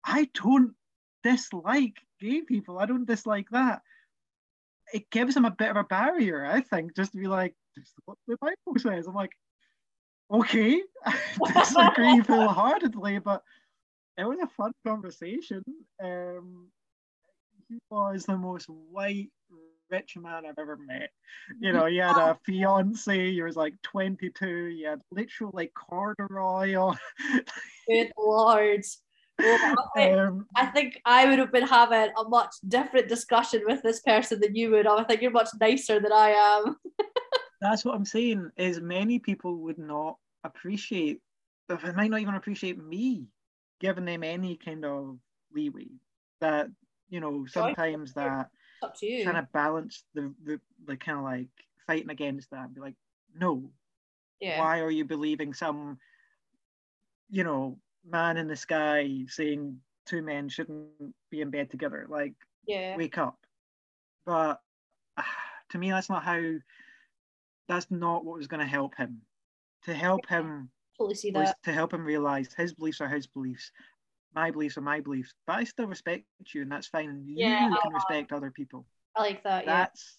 I don't dislike gay people. I don't dislike that. It gives him a bit of a barrier, I think, just to be like, what the Bible says. I'm like, okay, I disagree wholeheartedly, but it was a fun conversation. Um, he was the most white, rich man I've ever met. You know, he had a fiance, he was like twenty-two, he had literal like corduroy on. Good Lord. Well, I, think, um, I think I would have been having a much different discussion with this person than you would. I think you're much nicer than I am. That's what I'm saying, is many people would not appreciate, they might not even appreciate me giving them any kind of leeway. That, you know, sometimes Joy. that trying to balance the, the, the kind of like fighting against that and be like, no, yeah. why are you believing some, you know, man in the sky saying two men shouldn't be in bed together? Like, yeah. wake up. But uh, to me, that's not how... that's not what was going to help him. To help him, totally see that. To help him realize his beliefs are his beliefs, my beliefs are my beliefs. But I still respect you, and that's fine. You yeah, can uh, respect other people. I like that. That's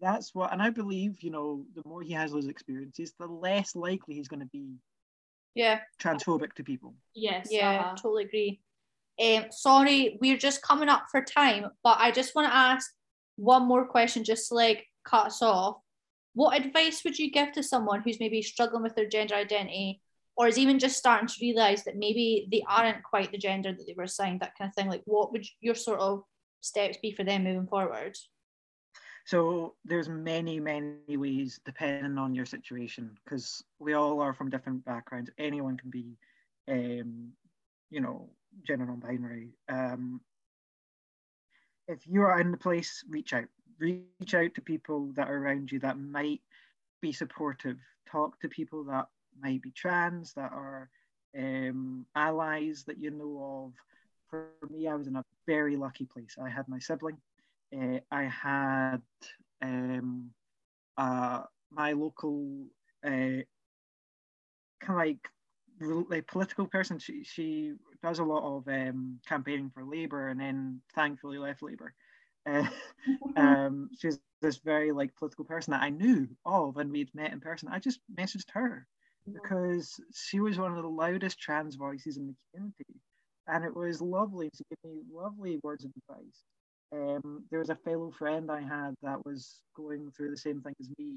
that's what, and I believe, you know, the more he has those experiences, the less likely he's going to be yeah transphobic to people. Yes, yeah, uh-huh. Totally agree. Um, sorry, we're just coming up for time, but I just want to ask one more question, just to, like, cut us off. What advice would you give to someone who's maybe struggling with their gender identity, or is even just starting to realise that maybe they aren't quite the gender that they were assigned, that kind of thing? Like, what would your sort of steps be for them moving forward? So there's many, many ways depending on your situation, because we all are from different backgrounds. Anyone can be, um, you know, gender non-binary. Um, if you are in the place, reach out. Reach out to people that are around you that might be supportive. Talk to people that might be trans, that are um, allies that you know of. For me, I was in a very lucky place. I had my sibling. Uh, I had um, uh, my local uh, kind of like re- political person. She, she does a lot of um, campaigning for Labour, and then thankfully left Labour. Uh, um, she's this very like political person that I knew of, and we'd met in person. I just messaged her because she was one of the loudest trans voices in the community, and it was lovely. She gave me lovely words of advice. Um, there was a fellow friend I had that was going through the same thing as me.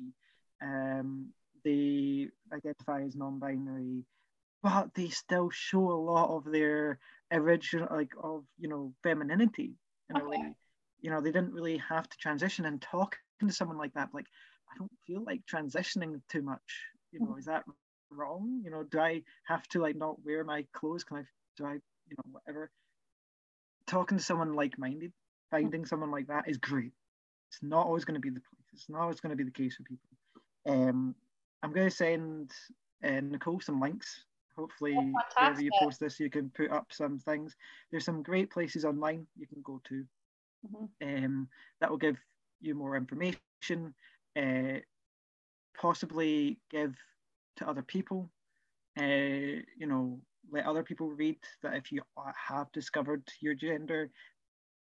Um, they identify as non-binary, but they still show a lot of their original, like, of, you know, femininity in okay. a way. You know, they didn't really have to transition, and talking to someone like that, like, I don't feel like transitioning too much. You know, is that wrong? You know, do I have to, like, not wear my clothes? Can I, do I, you know, whatever. Talking to someone like-minded, finding someone like that is great. It's not always going to be the place. It's not always going to be the case for people. Um, I'm going to send uh, Nicole some links. Hopefully, oh, whenever you post this, you can put up some things. There's some great places online you can go to. Mm-hmm. Um, that will give you more information. Uh, possibly give to other people. Uh, you know, let other people read that if you have discovered your gender,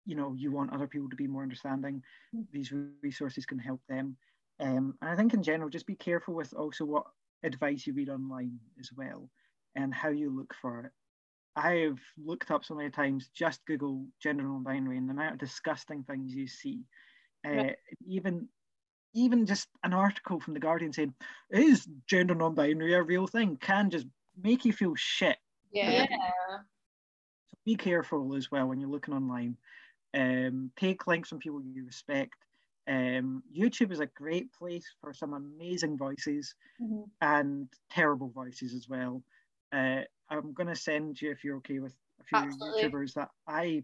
you know, you want other people to be more understanding, these resources can help them. Um, and I think in general, just be careful with also what advice you read online as well, and how you look for it. I have looked up so many times, just Google gender non-binary, and the amount of disgusting things you see. Uh, right. Even even just an article from The Guardian saying, is gender non-binary a real thing? Can just make you feel shit. Yeah. So be careful as well when you're looking online. Um, take links from people you respect. Um, YouTube is a great place for some amazing voices mm-hmm. and terrible voices as well. Uh, I'm going to send you, if you're okay with, a few Absolutely. YouTubers that I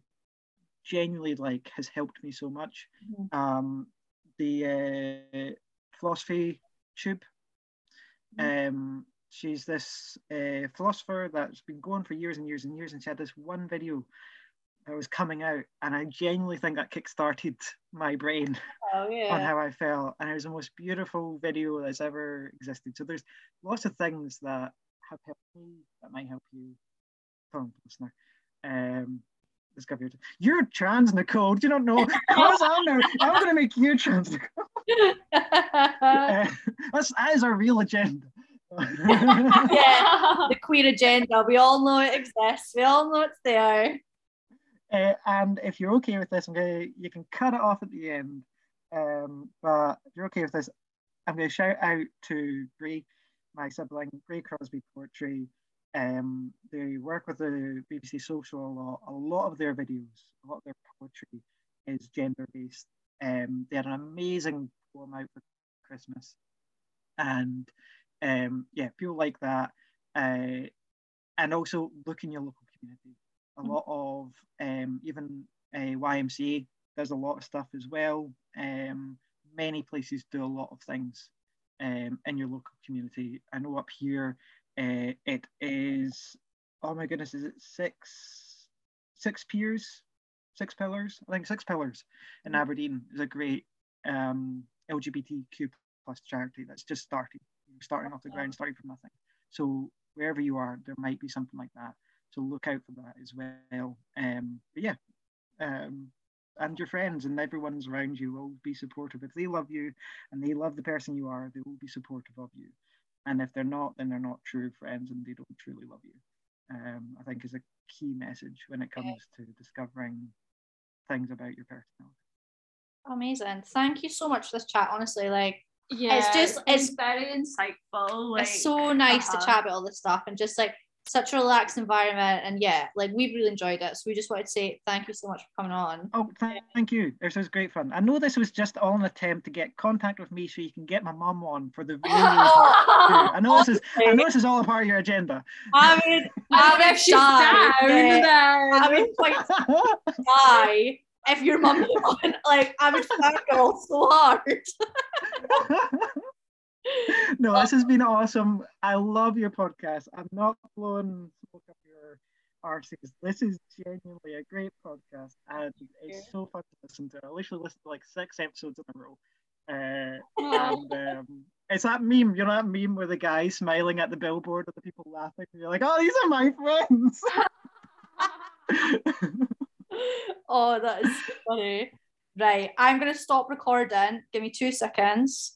genuinely like, has helped me so much. Mm-hmm. Um, the uh, Philosophy Tube. Mm-hmm. Um, she's this uh, philosopher that's been going for years and years and years, and she had this one video that was coming out, and I genuinely think that kick-started my brain oh, yeah. on how I felt, and it was the most beautiful video that's ever existed. So there's lots of things that have helped me, that might help you, oh, listener. Um, discover you're trans, Nicole. Do you not know? Of course I know. I'm going to make you trans, Nicole. uh, that's, that is our real agenda. Yeah, the queer agenda. We all know it exists. We all know it's there. Uh, and if you're okay with this, I'm gonna, you can cut it off at the end. Um, but if you're okay with this, I'm going to shout out to Gray, my sibling, Gray Crosby Poetry. Um, they work with the B B C Social a lot. A lot of their videos, a lot of their poetry is gender-based. Um, they had an amazing poem out for Christmas. And um, yeah, people like that. Uh, and also look in your local community. A lot of, um, even uh, Y M C A does a lot of stuff as well. Um, many places do a lot of things um, in your local community. I know up here, uh, it is, oh my goodness, is it six, six piers, six pillars? I think Six Pillars in Aberdeen is a great um, L G B T Q plus charity that's just starting, starting off the ground, starting from nothing. So wherever you are, there might be something like that. So look out for that as well. Um, but yeah, um, and your friends and everyone's around you will be supportive. If they love you and they love the person you are, they will be supportive of you. And if they're not, then they're not true friends and they don't truly love you. Um, I think is a key message when it comes okay. to discovering things about your personality. Amazing. Thank you so much for this chat. Honestly, like, yeah, it's just it's, it's very insightful. Like, it's so nice uh-huh. to chat about all this stuff and just like such a relaxed environment. And yeah, like we've really enjoyed it. So we just wanted to say thank you so much for coming on. Oh, th- thank you. This was great fun. I know this was just all an attempt to get contact with me so you can get my mum on for the really I know this is I know this is all a part of your agenda. I mean, I mean, if she's down, I mean, like, die. If your mum was on, like, I would fuck all so hard. No, this has been awesome. I love your podcast. I'm not blowing smoke up your arses. This is genuinely a great podcast, and it's so fun to listen to. I literally listened to like six episodes in a row. Uh, and um, it's that meme, you know that meme where the guy smiling at the billboard and the people laughing, and you're like, oh, these are my friends. Oh, that is so funny. Right, I'm going to stop recording. Give me two seconds.